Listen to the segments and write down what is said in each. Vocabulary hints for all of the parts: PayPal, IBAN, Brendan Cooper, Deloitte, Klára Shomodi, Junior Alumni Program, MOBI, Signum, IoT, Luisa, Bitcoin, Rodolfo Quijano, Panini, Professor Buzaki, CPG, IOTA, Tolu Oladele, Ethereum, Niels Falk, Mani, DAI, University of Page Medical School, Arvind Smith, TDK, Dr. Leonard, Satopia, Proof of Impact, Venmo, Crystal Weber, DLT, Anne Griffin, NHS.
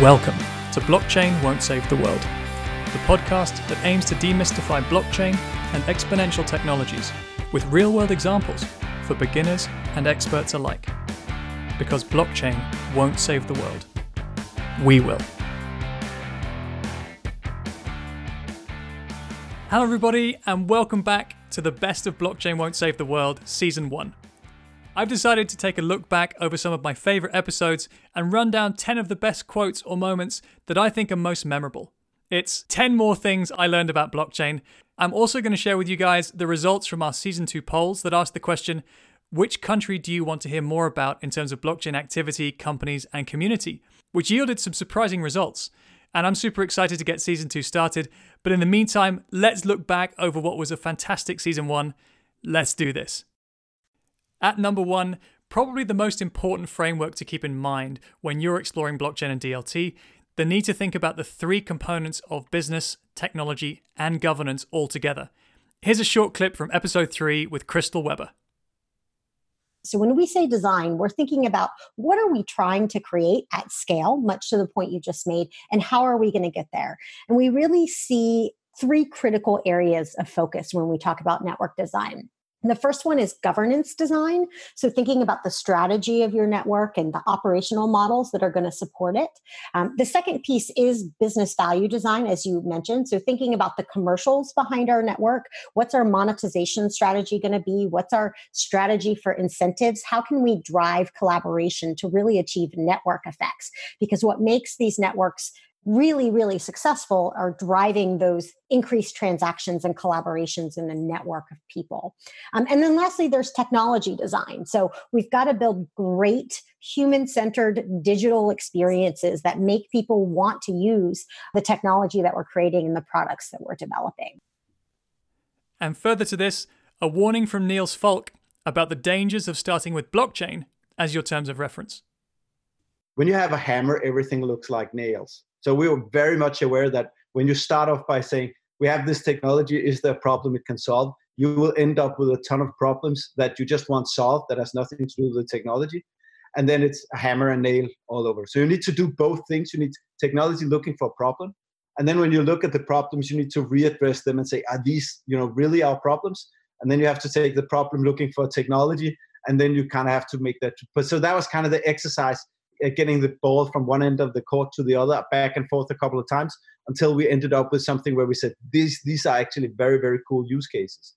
Welcome to Blockchain Won't Save the World, the podcast that aims to demystify blockchain and exponential technologies with real-world examples for beginners and experts alike. Because blockchain won't save the world. We will. Hello everybody and welcome back to the Best of Blockchain Won't Save the World Season 1. I've decided to take a look back over some of my favourite episodes and run down 10 of the best quotes or moments that I think are most memorable. It's 10 more things I learned about blockchain. I'm also going to share with you guys the results from our Season 2 polls that asked the question, which country do you want to hear more about in terms of blockchain activity, companies and community? Which yielded some surprising results. And I'm super excited to get Season 2 started. But in the meantime, let's look back over what was a fantastic Season 1. Let's do this. At number 1, probably the most important framework to keep in mind when you're exploring blockchain and DLT, the need to think about the three components of business, technology, and governance all together. Here's a short clip from episode 3 with Crystal Weber. So when we say design, we're thinking about what are we trying to create at scale, much to the point you just made, and how are we going to get there? And we really see three critical areas of focus when we talk about network design. And the first one is governance design. So thinking about the strategy of your network and the operational models that are going to support it. The second piece is business value design, as you mentioned. So thinking about the commercials behind our network. What's our monetization strategy going to be? What's our strategy for incentives? How can we drive collaboration to really achieve network effects? Because what makes these networks really, really successful are driving those increased transactions and collaborations in the network of people. And then lastly, there's technology design. So we've got to build great human-centered digital experiences that make people want to use the technology that we're creating and the products that we're developing. And further to this, a warning from Niels Falk about the dangers of starting with blockchain as your terms of reference. When you have a hammer, everything looks like nails. So we were very much aware that when you start off by saying, we have this technology, is there a problem it can solve? You will end up with a ton of problems that you just want solved that has nothing to do with the technology. And then it's a hammer and nail all over. So you need to do both things. You need technology looking for a problem. And then when you look at the problems, you need to readdress them and say, are these really our problems? And then you have to take the problem looking for technology. And then you kind of have to make that. So that was kind of the exercise. Getting the ball from one end of the court to the other, back and forth a couple of times, until we ended up with something where we said, these are actually very, very cool use cases.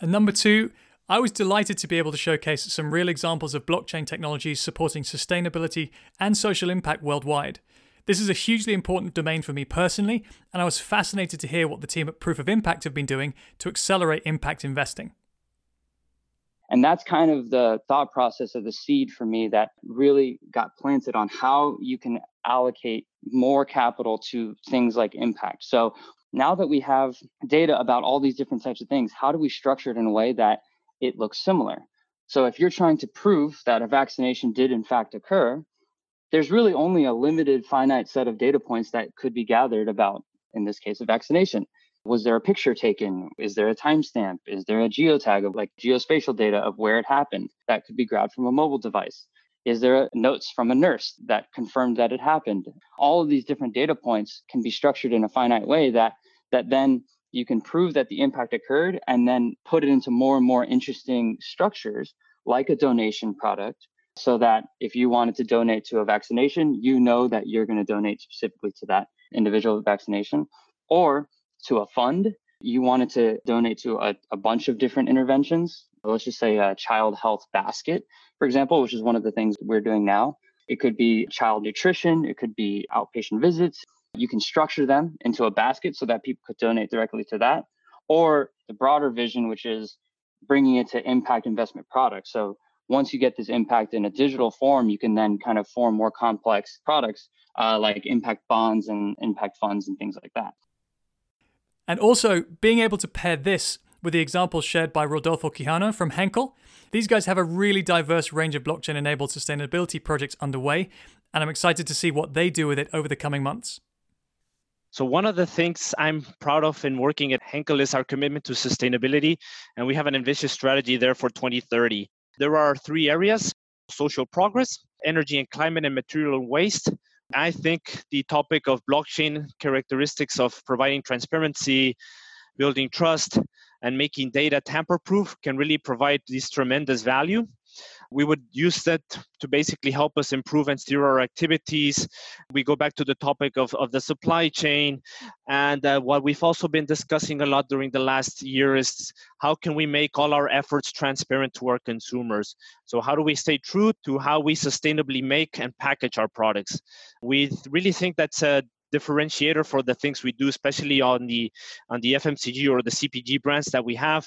And number 2, I was delighted to be able to showcase some real examples of blockchain technologies supporting sustainability and social impact worldwide. This is a hugely important domain for me personally, and I was fascinated to hear what the team at Proof of Impact have been doing to accelerate impact investing. And that's kind of the thought process of the seed for me that really got planted on how you can allocate more capital to things like impact. So now that we have data about all these different types of things, how do we structure it in a way that it looks similar? So if you're trying to prove that a vaccination did in fact occur, there's really only a limited finite set of data points that could be gathered about, in this case, a vaccination. Was there a picture taken? Is there a timestamp? Is there a geotag of like geospatial data of where it happened that could be grabbed from a mobile device? Is there notes from a nurse that confirmed that it happened? All of these different data points can be structured in a finite way that then you can prove that the impact occurred and then put it into more and more interesting structures like a donation product so that if you wanted to donate to a vaccination, you know that you're going to donate specifically to that individual vaccination or to a fund. You wanted to donate to a bunch of different interventions. Let's just say a child health basket, for example, which is one of the things we're doing now. It could be child nutrition. It could be outpatient visits. You can structure them into a basket so that people could donate directly to that. Or the broader vision, which is bringing it to impact investment products. So once you get this impact in a digital form, you can then kind of form more complex products like impact bonds and impact funds and things like that. And also being able to pair this with the examples shared by Rodolfo Quijano from Henkel. These guys have a really diverse range of blockchain-enabled sustainability projects underway, and I'm excited to see what they do with it over the coming months. So one of the things I'm proud of in working at Henkel is our commitment to sustainability, and we have an ambitious strategy there for 2030. There are 3 areas: social progress, energy and climate and material waste, I think the topic of blockchain characteristics of providing transparency, building trust, and making data tamper-proof can really provide this tremendous value. We would use that to basically help us improve and steer our activities. We go back to the topic of the supply chain. And what we've also been discussing a lot during the last year is how can we make all our efforts transparent to our consumers? So how do we stay true to how we sustainably make and package our products? We really think that's a differentiator for the things we do, especially on the FMCG or the CPG brands that we have.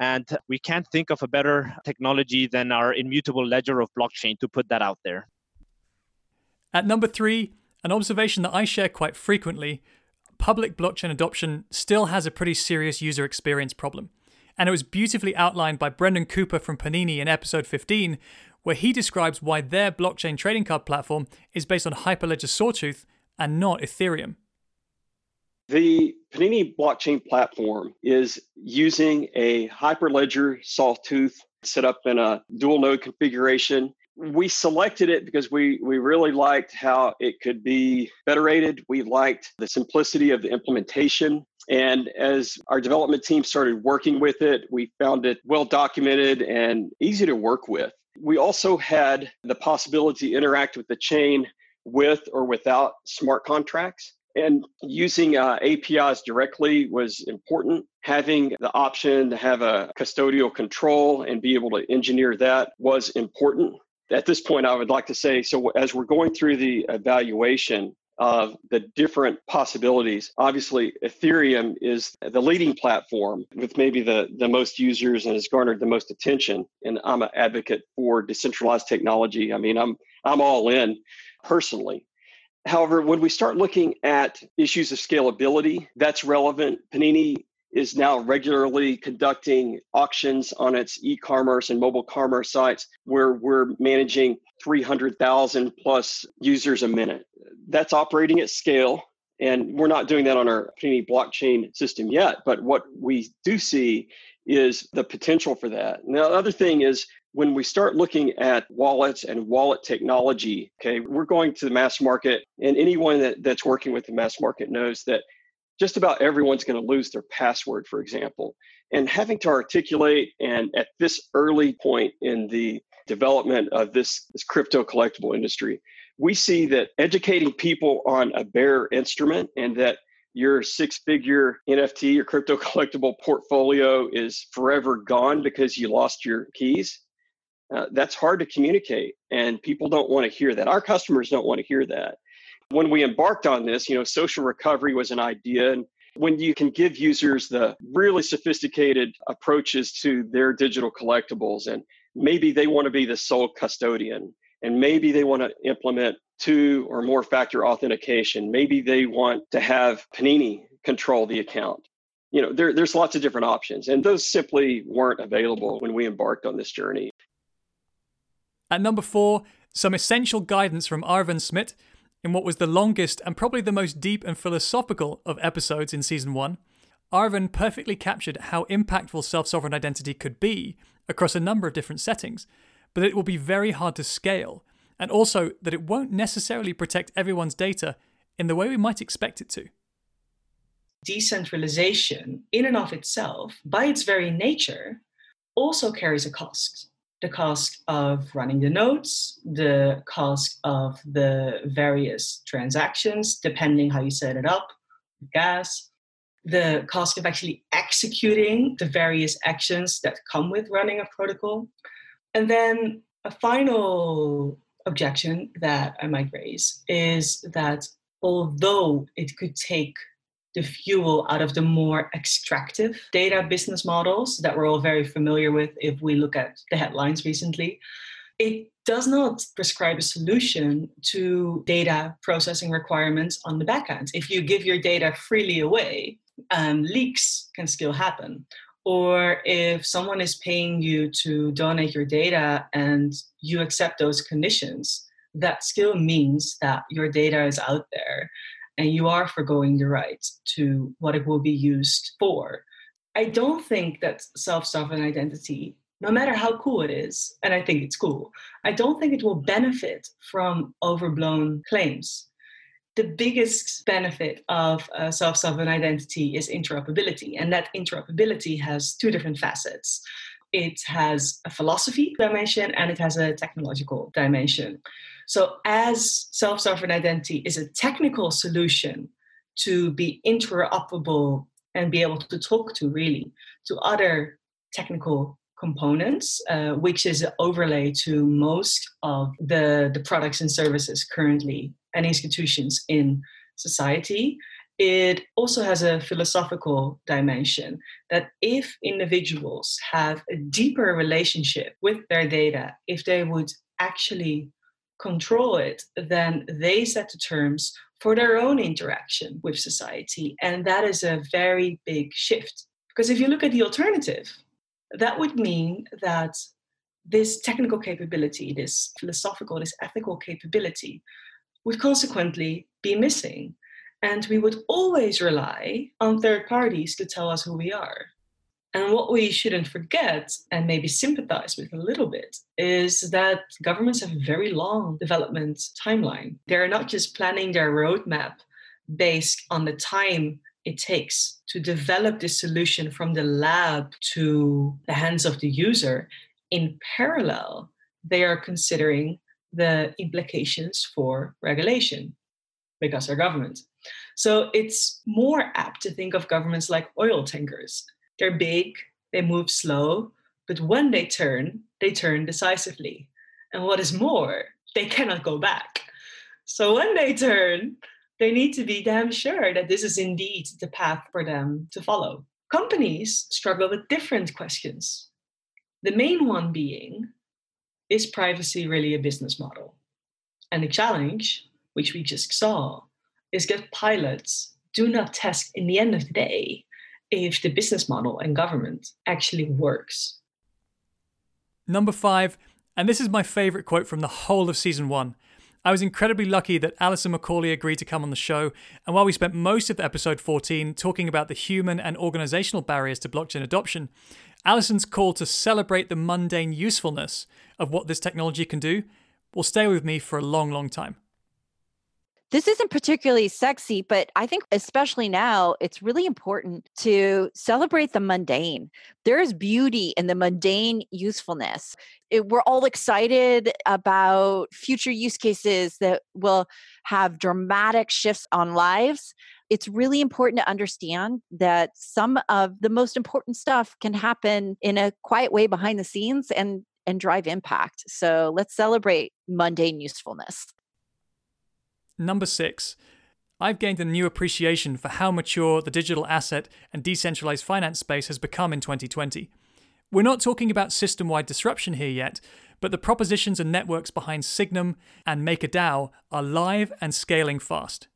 And we can't think of a better technology than our immutable ledger of blockchain to put that out there. At number 3, an observation that I share quite frequently, public blockchain adoption still has a pretty serious user experience problem. And it was beautifully outlined by Brendan Cooper from Panini in episode 15, where he describes why their blockchain trading card platform is based on Hyperledger Sawtooth and not Ethereum. The Panini blockchain platform is using a Hyperledger Sawtooth set up in a dual node configuration. We selected it because we really liked how it could be federated. We liked the simplicity of the implementation. And as our development team started working with it, we found it well documented and easy to work with. We also had the possibility to interact with the chain with or without smart contracts. And using APIs directly was important. Having the option to have a custodial control and be able to engineer that was important. At this point, I would like to say, so as we're going through the evaluation of the different possibilities, obviously Ethereum is the leading platform with maybe the most users and has garnered the most attention. And I'm an advocate for decentralized technology. I mean, I'm all in personally. However, when we start looking at issues of scalability, that's relevant. Panini is now regularly conducting auctions on its e-commerce and mobile commerce sites where we're managing 300,000 plus users a minute. That's operating at scale. And we're not doing that on our Panini blockchain system yet. But what we do see is the potential for that. Now, the other thing is, when we start looking at wallets and wallet technology, okay, we're going to the mass market, and anyone that's working with the mass market knows that just about everyone's going to lose their password, for example. And having to articulate, and at this early point in the development of this crypto collectible industry, we see that educating people on a bearer instrument and that your 6-figure NFT or crypto collectible portfolio is forever gone because you lost your keys. That's hard to communicate, and people don't want to hear that. Our customers don't want to hear that. When we embarked on this, social recovery was an idea. And when you can give users the really sophisticated approaches to their digital collectibles, and maybe they want to be the sole custodian, and maybe they want to implement 2 or more factor authentication. Maybe they want to have Panini control the account. There's lots of different options, and those simply weren't available when we embarked on this journey. At number 4, some essential guidance from Arvind Smith in what was the longest and probably the most deep and philosophical of episodes in season 1. Arvind perfectly captured how impactful self-sovereign identity could be across a number of different settings, but that it will be very hard to scale, and also that it won't necessarily protect everyone's data in the way we might expect it to. Decentralization, in and of itself, by its very nature, also carries a cost. The cost of running the nodes, the cost of the various transactions, depending how you set it up, gas, the cost of actually executing the various actions that come with running a protocol. And then a final objection that I might raise is that although it could take the fuel out of the more extractive data business models that we're all very familiar with if we look at the headlines recently, it does not prescribe a solution to data processing requirements on the back end. If you give your data freely away, leaks can still happen. Or if someone is paying you to donate your data and you accept those conditions, that still means that your data is out there. And you are forgoing the right to what it will be used for. I don't think that self-sovereign identity, no matter how cool it is, and I think it's cool, I don't think it will benefit from overblown claims. the biggest benefit of self-sovereign identity is interoperability. And that interoperability has two different facets. It has a philosophy dimension and it has a technological dimension. So as self-sovereign identity is a technical solution to be interoperable and be able to talk to, really, to other technical components, which is an overlay to most of the products and services currently and institutions in society. It also has a philosophical dimension that if individuals have a deeper relationship with their data, if they would actually control it, then they set the terms for their own interaction with society. And that is a very big shift. Because if you look at the alternative, that would mean that this technical capability, this philosophical, this ethical capability would consequently be missing. And we would always rely on third parties to tell us who we are. And what we shouldn't forget and maybe sympathize with a little bit is that governments have a very long development timeline. They're not just planning their roadmap based on the time it takes to develop this solution from the lab to the hands of the user. In parallel, they are considering the implications for regulation because they're government. So it's more apt to think of governments like oil tankers. They're big, they move slow, but when they turn decisively. And what is more, they cannot go back. So when they turn, they need to be damn sure that this is indeed the path for them to follow. Companies struggle with different questions. The main one being, is privacy really a business model? And the challenge, which we just saw, is that pilots do not test in the end of the day if the business model and government actually works. Number 5, and this is my favorite quote from the whole of season 1. I was incredibly lucky that Alison McCauley agreed to come on the show, and while we spent most of episode 14 talking about the human and organizational barriers to blockchain adoption, Alison's call to celebrate the mundane usefulness of what this technology can do will stay with me for a long, long time. This isn't particularly sexy, but I think especially now, it's really important to celebrate the mundane. There is beauty in the mundane usefulness. We're all excited about future use cases that will have dramatic shifts on lives. It's really important to understand that some of the most important stuff can happen in a quiet way behind the scenes and drive impact. So let's celebrate mundane usefulness. Number 6, I've gained a new appreciation for how mature the digital asset and decentralized finance space has become in 2020. We're not talking about system-wide disruption here yet, but the propositions and networks behind Signum and MakerDAO are live and scaling fast.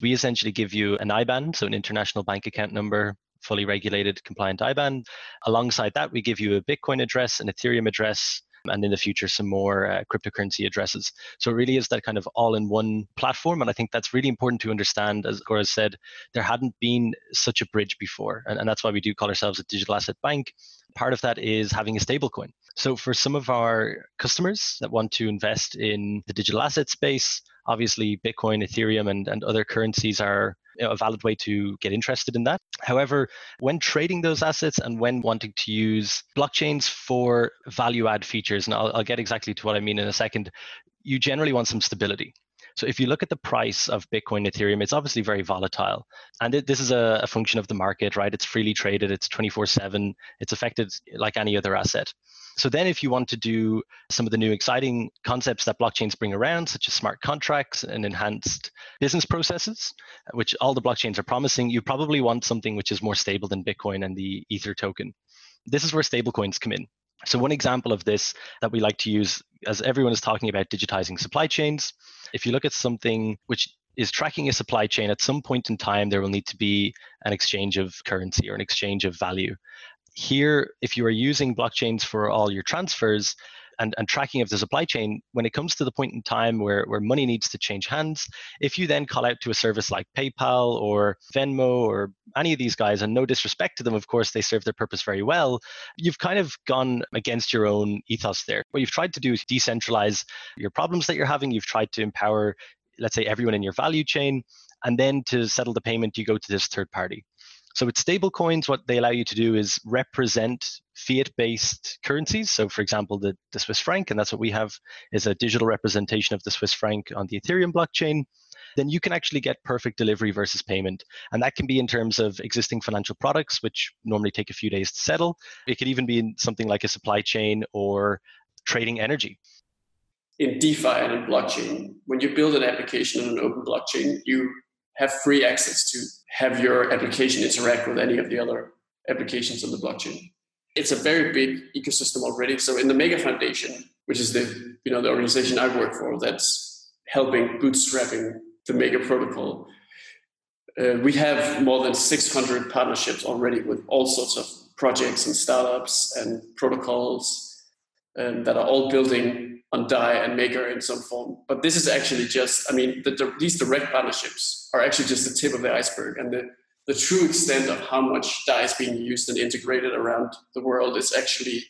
We essentially give you an IBAN, so an international bank account number, fully regulated compliant IBAN. Alongside that, we give you a Bitcoin address, an Ethereum address, and in the future, some more cryptocurrency addresses. So it really is that kind of all-in-one platform. And I think that's really important to understand. As Cora said, there hadn't been such a bridge before. And that's why we do call ourselves a digital asset bank. Part of that is having a stablecoin. So for some of our customers that want to invest in the digital asset space, obviously Bitcoin, Ethereum, and other currencies are a valid way to get interested in that. However, when trading those assets and when wanting to use blockchains for value-add features, and I'll get exactly to what I mean in a second, you generally want some stability. So if you look at the price of Bitcoin, Ethereum, it's obviously very volatile. And this is a function of the market, right? It's freely traded, it's 24/7, it's affected like any other asset. So then if you want to do some of the new exciting concepts that blockchains bring around, such as smart contracts and enhanced business processes, which all the blockchains are promising, you probably want something which is more stable than Bitcoin and the Ether token. This is where stablecoins come in. So one example of this that we like to use, as everyone is talking about digitizing supply chains, if you look at something which is tracking a supply chain, at some point in time, there will need to be an exchange of currency or an exchange of value. Here, if you are using blockchains for all your transfers and tracking of the supply chain, when it comes to the point in time where money needs to change hands, if you then call out to a service like PayPal or Venmo or any of these guys, and no disrespect to them, of course, they serve their purpose very well, you've kind of gone against your own ethos there. What you've tried to do is decentralize your problems that you're having. You've tried to empower let's say, everyone in your value chain. And then to settle the payment, you go to this third party. So with stablecoins, what they allow you to do is represent fiat-based currencies. So for example, the Swiss franc, and that's what we have, is a digital representation of the Swiss franc on the Ethereum blockchain. Then you can actually get perfect delivery versus payment. And that can be in terms of existing financial products, which normally take a few days to settle. It could even be in something like a supply chain or trading energy. In DeFi and in blockchain, when you build an application on an open blockchain, you have free access to have your application interact with any of the other applications on the blockchain. It's a very big ecosystem already. So in the Maker Foundation, which is the organization I work for that's helping bootstrapping the Maker protocol, we have more than 600 partnerships already with all sorts of projects and startups and protocols that are all building on DAI and Maker in some form. But this is actually just, these direct partnerships are actually just the tip of the iceberg. And the true extent of how much DAI is being used and integrated around the world is actually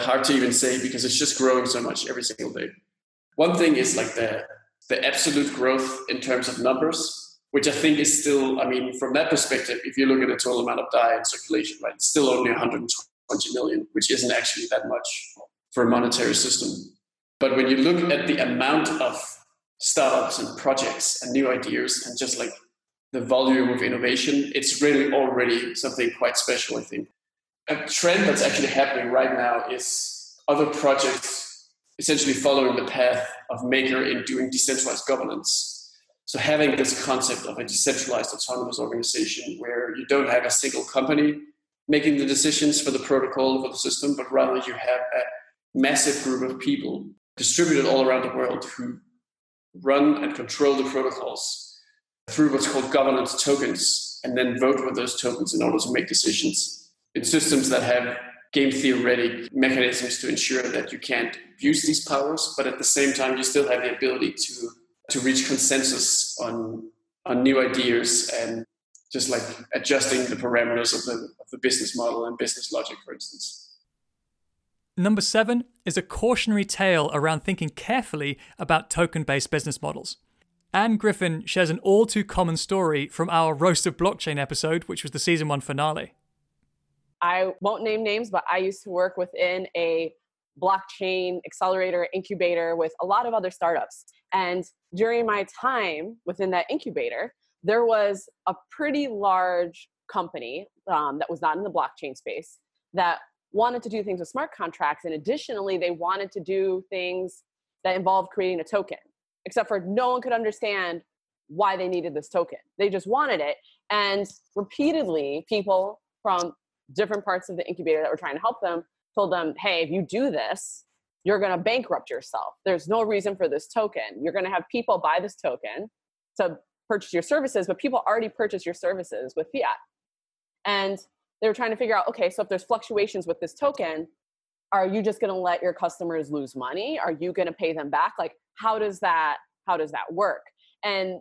hard to even say, because it's just growing so much every single day. One thing is like the absolute growth in terms of numbers, which I think is still, from that perspective, if you look at the total amount of DAI in circulation, right, it's still only 120 million, which isn't actually that much for a monetary system. But when you look at the amount of startups and projects and new ideas and just like the volume of innovation, it's really already something quite special, I think. A trend that's actually happening right now is other projects essentially following the path of Maker in doing decentralized governance. So having this concept of a decentralized autonomous organization where you don't have a single company making the decisions for the protocol, for the system, but rather you have a massive group of people distributed all around the world who run and control the protocols through what's called governance tokens, and then vote with those tokens in order to make decisions in systems that have game theoretic mechanisms to ensure that you can't abuse these powers, but at the same time, you still have the ability to reach consensus on new ideas and just like adjusting the parameters of the business model and business logic, for instance. Number 7 is a cautionary tale around thinking carefully about token-based business models. Anne Griffin shares an all too common story from our Roast of Blockchain episode, which was the season 1 finale. I won't name names, but I used to work within a blockchain accelerator incubator with a lot of other startups. And during my time within that incubator, there was a pretty large company that was not in the blockchain space that wanted to do things with smart contracts. And additionally, they wanted to do things that involved creating a token, except for no one could understand why they needed this token. They just wanted it. And repeatedly, people from different parts of the incubator that were trying to help them told them, hey, if you do this, you're going to bankrupt yourself. There's no reason for this token. You're going to have people buy this token to purchase your services, but people already purchase your services with fiat. And they were trying to figure out, okay, so if there's fluctuations with this token, are you just going to let your customers lose money? Are you going to pay them back? Like, how does that work? And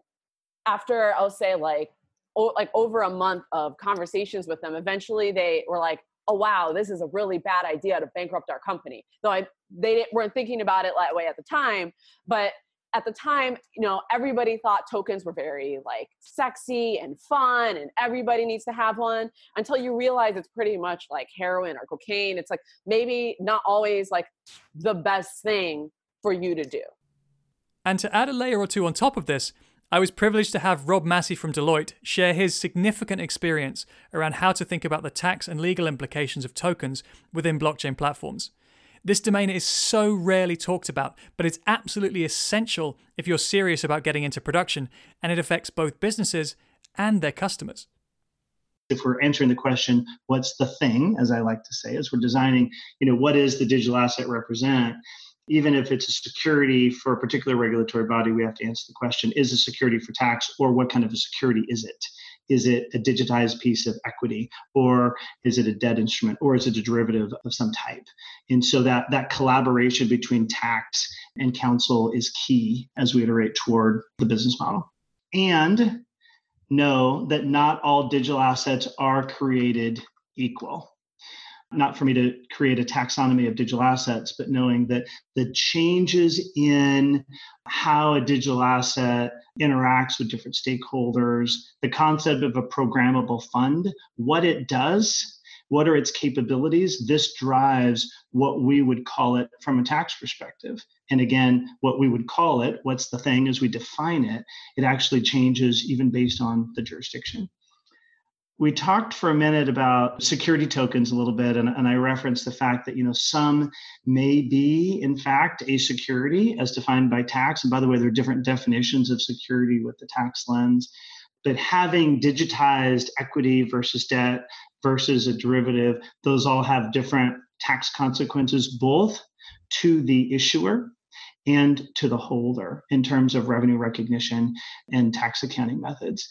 after, I'll say, like over a month of conversations with them, eventually they were like, oh, wow, this is a really bad idea to bankrupt our company. So they weren't thinking about it that way at the time. But at the time, everybody thought tokens were very like sexy and fun and everybody needs to have one, until you realize it's pretty much like heroin or cocaine. It's like maybe not always like the best thing for you to do. And to add a layer or two on top of this, I was privileged to have Rob Massey from Deloitte share his significant experience around how to think about the tax and legal implications of tokens within blockchain platforms. This domain is so rarely talked about, but it's absolutely essential if you're serious about getting into production, and it affects both businesses and their customers. If we're answering the question, what's the thing, as I like to say, as we're designing, what does the digital asset represent? Even if it's a security for a particular regulatory body, we have to answer the question, is it security for tax, or what kind of a security is it? Is it a digitized piece of equity, or is it a debt instrument, or is it a derivative of some type? And so that collaboration between tax and counsel is key as we iterate toward the business model. And know that not all digital assets are created equal. not for me to create a taxonomy of digital assets, but knowing that the changes in how a digital asset interacts with different stakeholders, the concept of a programmable fund, what it does, what are its capabilities, this drives what we would call it from a tax perspective. And again, what we would call it, what's the thing as we define it, it actually changes even based on the jurisdiction. We talked for a minute about security tokens a little bit, and I referenced the fact that, you know, some may be, in fact, a security as defined by tax. And by the way, there are different definitions of security with the tax lens. But having digitized equity versus debt versus a derivative, those all have different tax consequences, both to the issuer and to the holder in terms of revenue recognition and tax accounting methods.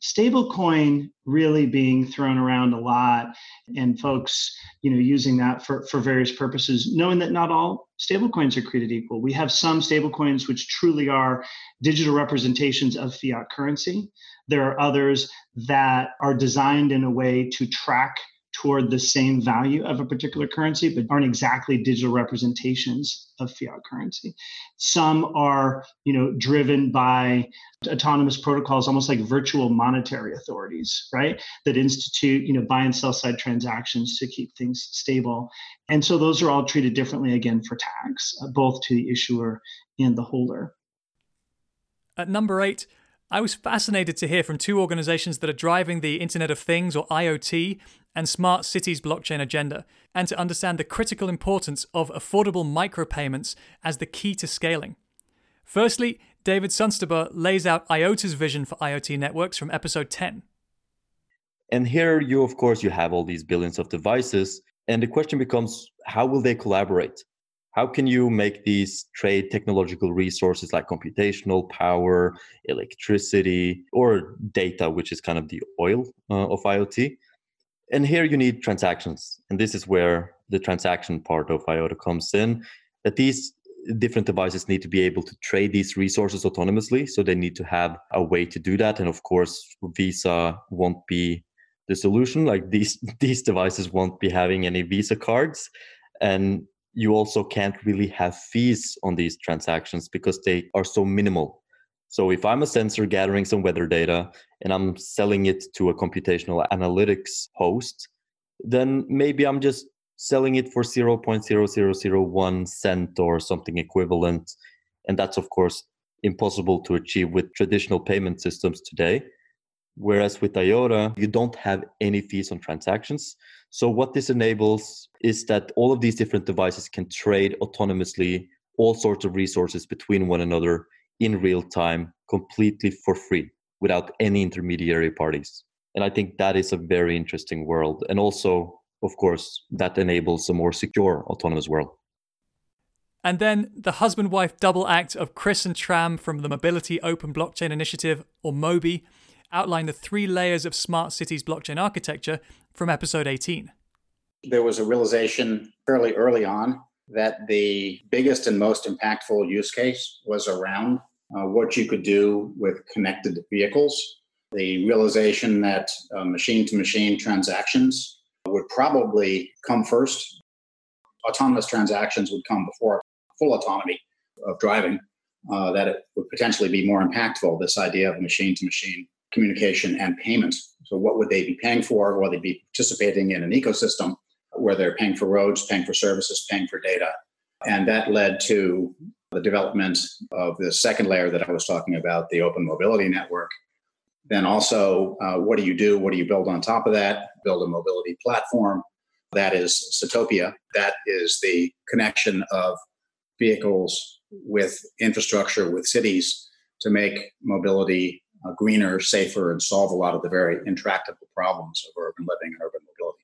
Stablecoin really being thrown around a lot and folks, you know, using that for various purposes, knowing that not all stablecoins are created equal. We have some stablecoins which truly are digital representations of fiat currency. There are others that are designed in a way to track toward the same value of a particular currency, but aren't exactly digital representations of fiat currency. Some are, you know, driven by autonomous protocols, almost like virtual monetary authorities, right? That institute, you know, buy and sell side transactions to keep things stable. And so those are all treated differently, again, for tax, both to the issuer and the holder. At number 8, I was fascinated to hear from two organizations that are driving the Internet of Things, or IoT, and smart cities blockchain agenda, and to understand the critical importance of affordable micropayments as the key to scaling. Firstly, David Sunsteber lays out IOTA's vision for IoT networks from episode 10. And here you, of course, you have all these billions of devices, and the question becomes, how will they collaborate? How can you make these trade technological resources like computational power, electricity, or data, which is kind of the oil of IoT? And here you need transactions. And this is where the transaction part of IOTA comes in, that these different devices need to be able to trade these resources autonomously. So they need to have a way to do that. And of course, Visa won't be the solution. Like these devices won't be having any Visa cards. And you also can't really have fees on these transactions because they are so minimal. So if I'm a sensor gathering some weather data and I'm selling it to a computational analytics host, then maybe I'm just selling it for 0.0001 cent or something equivalent. And that's, of course, impossible to achieve with traditional payment systems today. Whereas with IOTA, you don't have any fees on transactions. So what this enables is that all of these different devices can trade autonomously all sorts of resources between one another in real time, completely for free, without any intermediary parties. And I think that is a very interesting world. And also, of course, that enables a more secure autonomous world. And then the husband-wife double act of Chris and Tram from the Mobility Open Blockchain Initiative, or MOBI, outline the 3 layers of smart cities blockchain architecture from episode 18. There was a realization fairly early on that the biggest and most impactful use case was around what you could do with connected vehicles. The realization that machine-to-machine transactions would probably come first. Autonomous transactions would come before full autonomy of driving, that it would potentially be more impactful, this idea of machine-to-machine communication and payment. So what would they be paying for? Well, they'd be participating in an ecosystem where they're paying for roads, paying for services, paying for data. And that led to the development of the second layer that I was talking about, the open mobility network. Then also, what do you do? What do you build on top of that? Build a mobility platform. That is Satopia. That is the connection of vehicles with infrastructure, with cities to make mobility greener, safer, and solve a lot of the very intractable problems of urban living and urban mobility.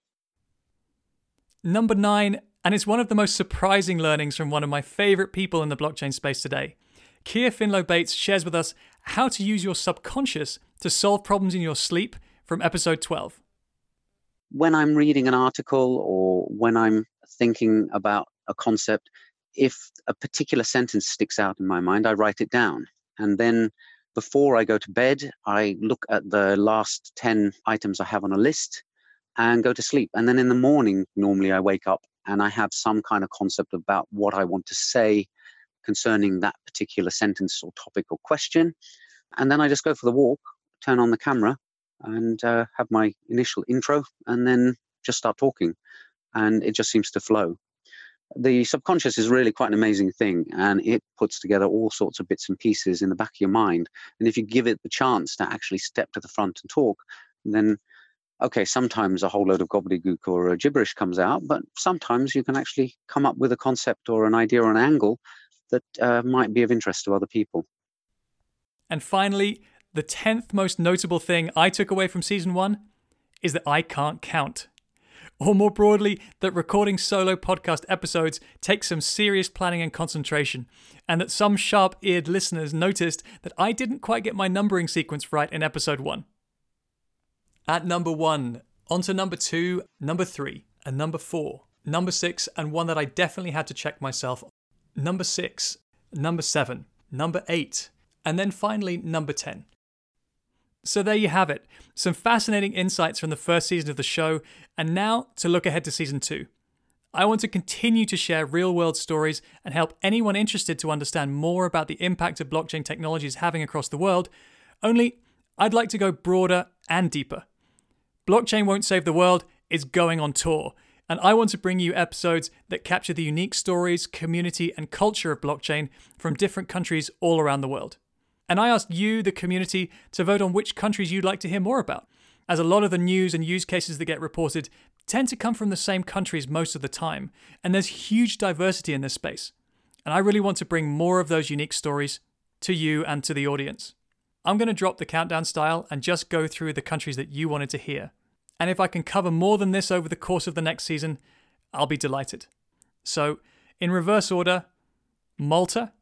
Number 9, and it's one of the most surprising learnings from one of my favorite people in the blockchain space today. Keir Finlow-Bates shares with us how to use your subconscious to solve problems in your sleep from episode 12. When I'm reading an article or when I'm thinking about a concept, if a particular sentence sticks out in my mind, I write it down. And then before I go to bed, I look at the last 10 items I have on a list, and go to sleep. And then in the morning, normally I wake up and I have some kind of concept about what I want to say concerning that particular sentence or topic or question. And then I just go for the walk, turn on the camera and have my initial intro and then just start talking. And it just seems to flow. The subconscious is really quite an amazing thing, and it puts together all sorts of bits and pieces in the back of your mind. And if you give it the chance to actually step to the front and talk, then, okay, sometimes a whole load of gobbledygook or gibberish comes out, but sometimes you can actually come up with a concept or an idea or an angle that might be of interest to other people. And finally, the 10th most notable thing I took away from season 1 is that I can't count. Or more broadly, that recording solo podcast episodes takes some serious planning and concentration, and that some sharp-eared listeners noticed that I didn't quite get my numbering sequence right in episode 1. At number 1, onto number 2, number 3, and number 4, number 6, and one that I definitely had to check myself on. Number 6, number 7, number 8, and then finally number 10. So there you have it, some fascinating insights from the first season of the show, and now to look ahead to season 2. I want to continue to share real-world stories and help anyone interested to understand more about the impact of blockchain technology is having across the world, only I'd like to go broader and deeper. Blockchain Won't Save the World is going on tour, and I want to bring you episodes that capture the unique stories, community, and culture of blockchain from different countries all around the world. And I asked you, the community, to vote on which countries you'd like to hear more about, as a lot of the news and use cases that get reported tend to come from the same countries most of the time, and there's huge diversity in this space. And I really want to bring more of those unique stories to you and to the audience. I'm going to drop the countdown style and just go through the countries that you wanted to hear. And if I can cover more than this over the course of the next season, I'll be delighted. So, in reverse order, Malta,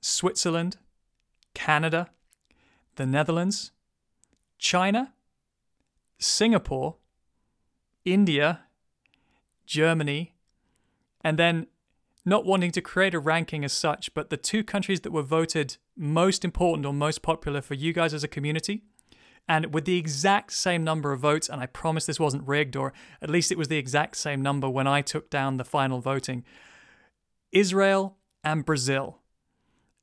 Switzerland, Canada, the Netherlands, China, Singapore, India, Germany, and then, not wanting to create a ranking as such, but the two countries that were voted most important or most popular for you guys as a community, and with the exact same number of votes, and I promise this wasn't rigged, or at least it was the exact same number when I took down the final voting, Israel and Brazil.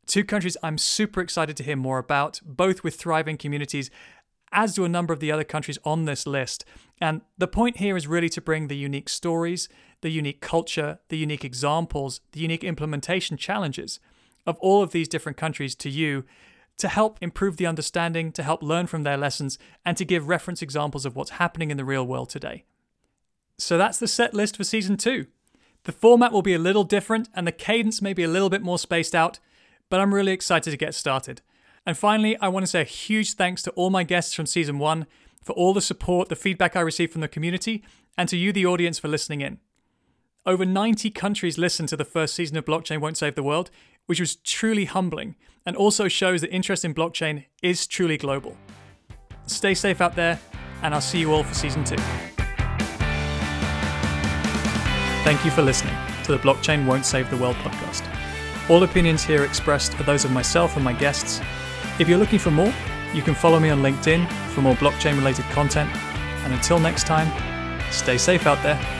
Two countries I'm super excited to hear more about, both with thriving communities, as do a number of the other countries on this list. And the point here is really to bring the unique stories, the unique culture, the unique examples, the unique implementation challenges of all of these different countries to you to help improve the understanding, to help learn from their lessons, and to give reference examples of what's happening in the real world today. So that's the set list for season 2. The format will be a little different and the cadence may be a little bit more spaced out, but I'm really excited to get started. And finally, I want to say a huge thanks to all my guests from season 1 for all the support, the feedback I received from the community, and to you, the audience, for listening in. Over 90 countries listened to the first season of Blockchain Won't Save the World, which was truly humbling and also shows that interest in blockchain is truly global. Stay safe out there, and I'll see you all for season 2. Thank you for listening to the Blockchain Won't Save the World podcast. All opinions here expressed are those of myself and my guests. If you're looking for more, you can follow me on LinkedIn for more blockchain-related content. And until next time, stay safe out there.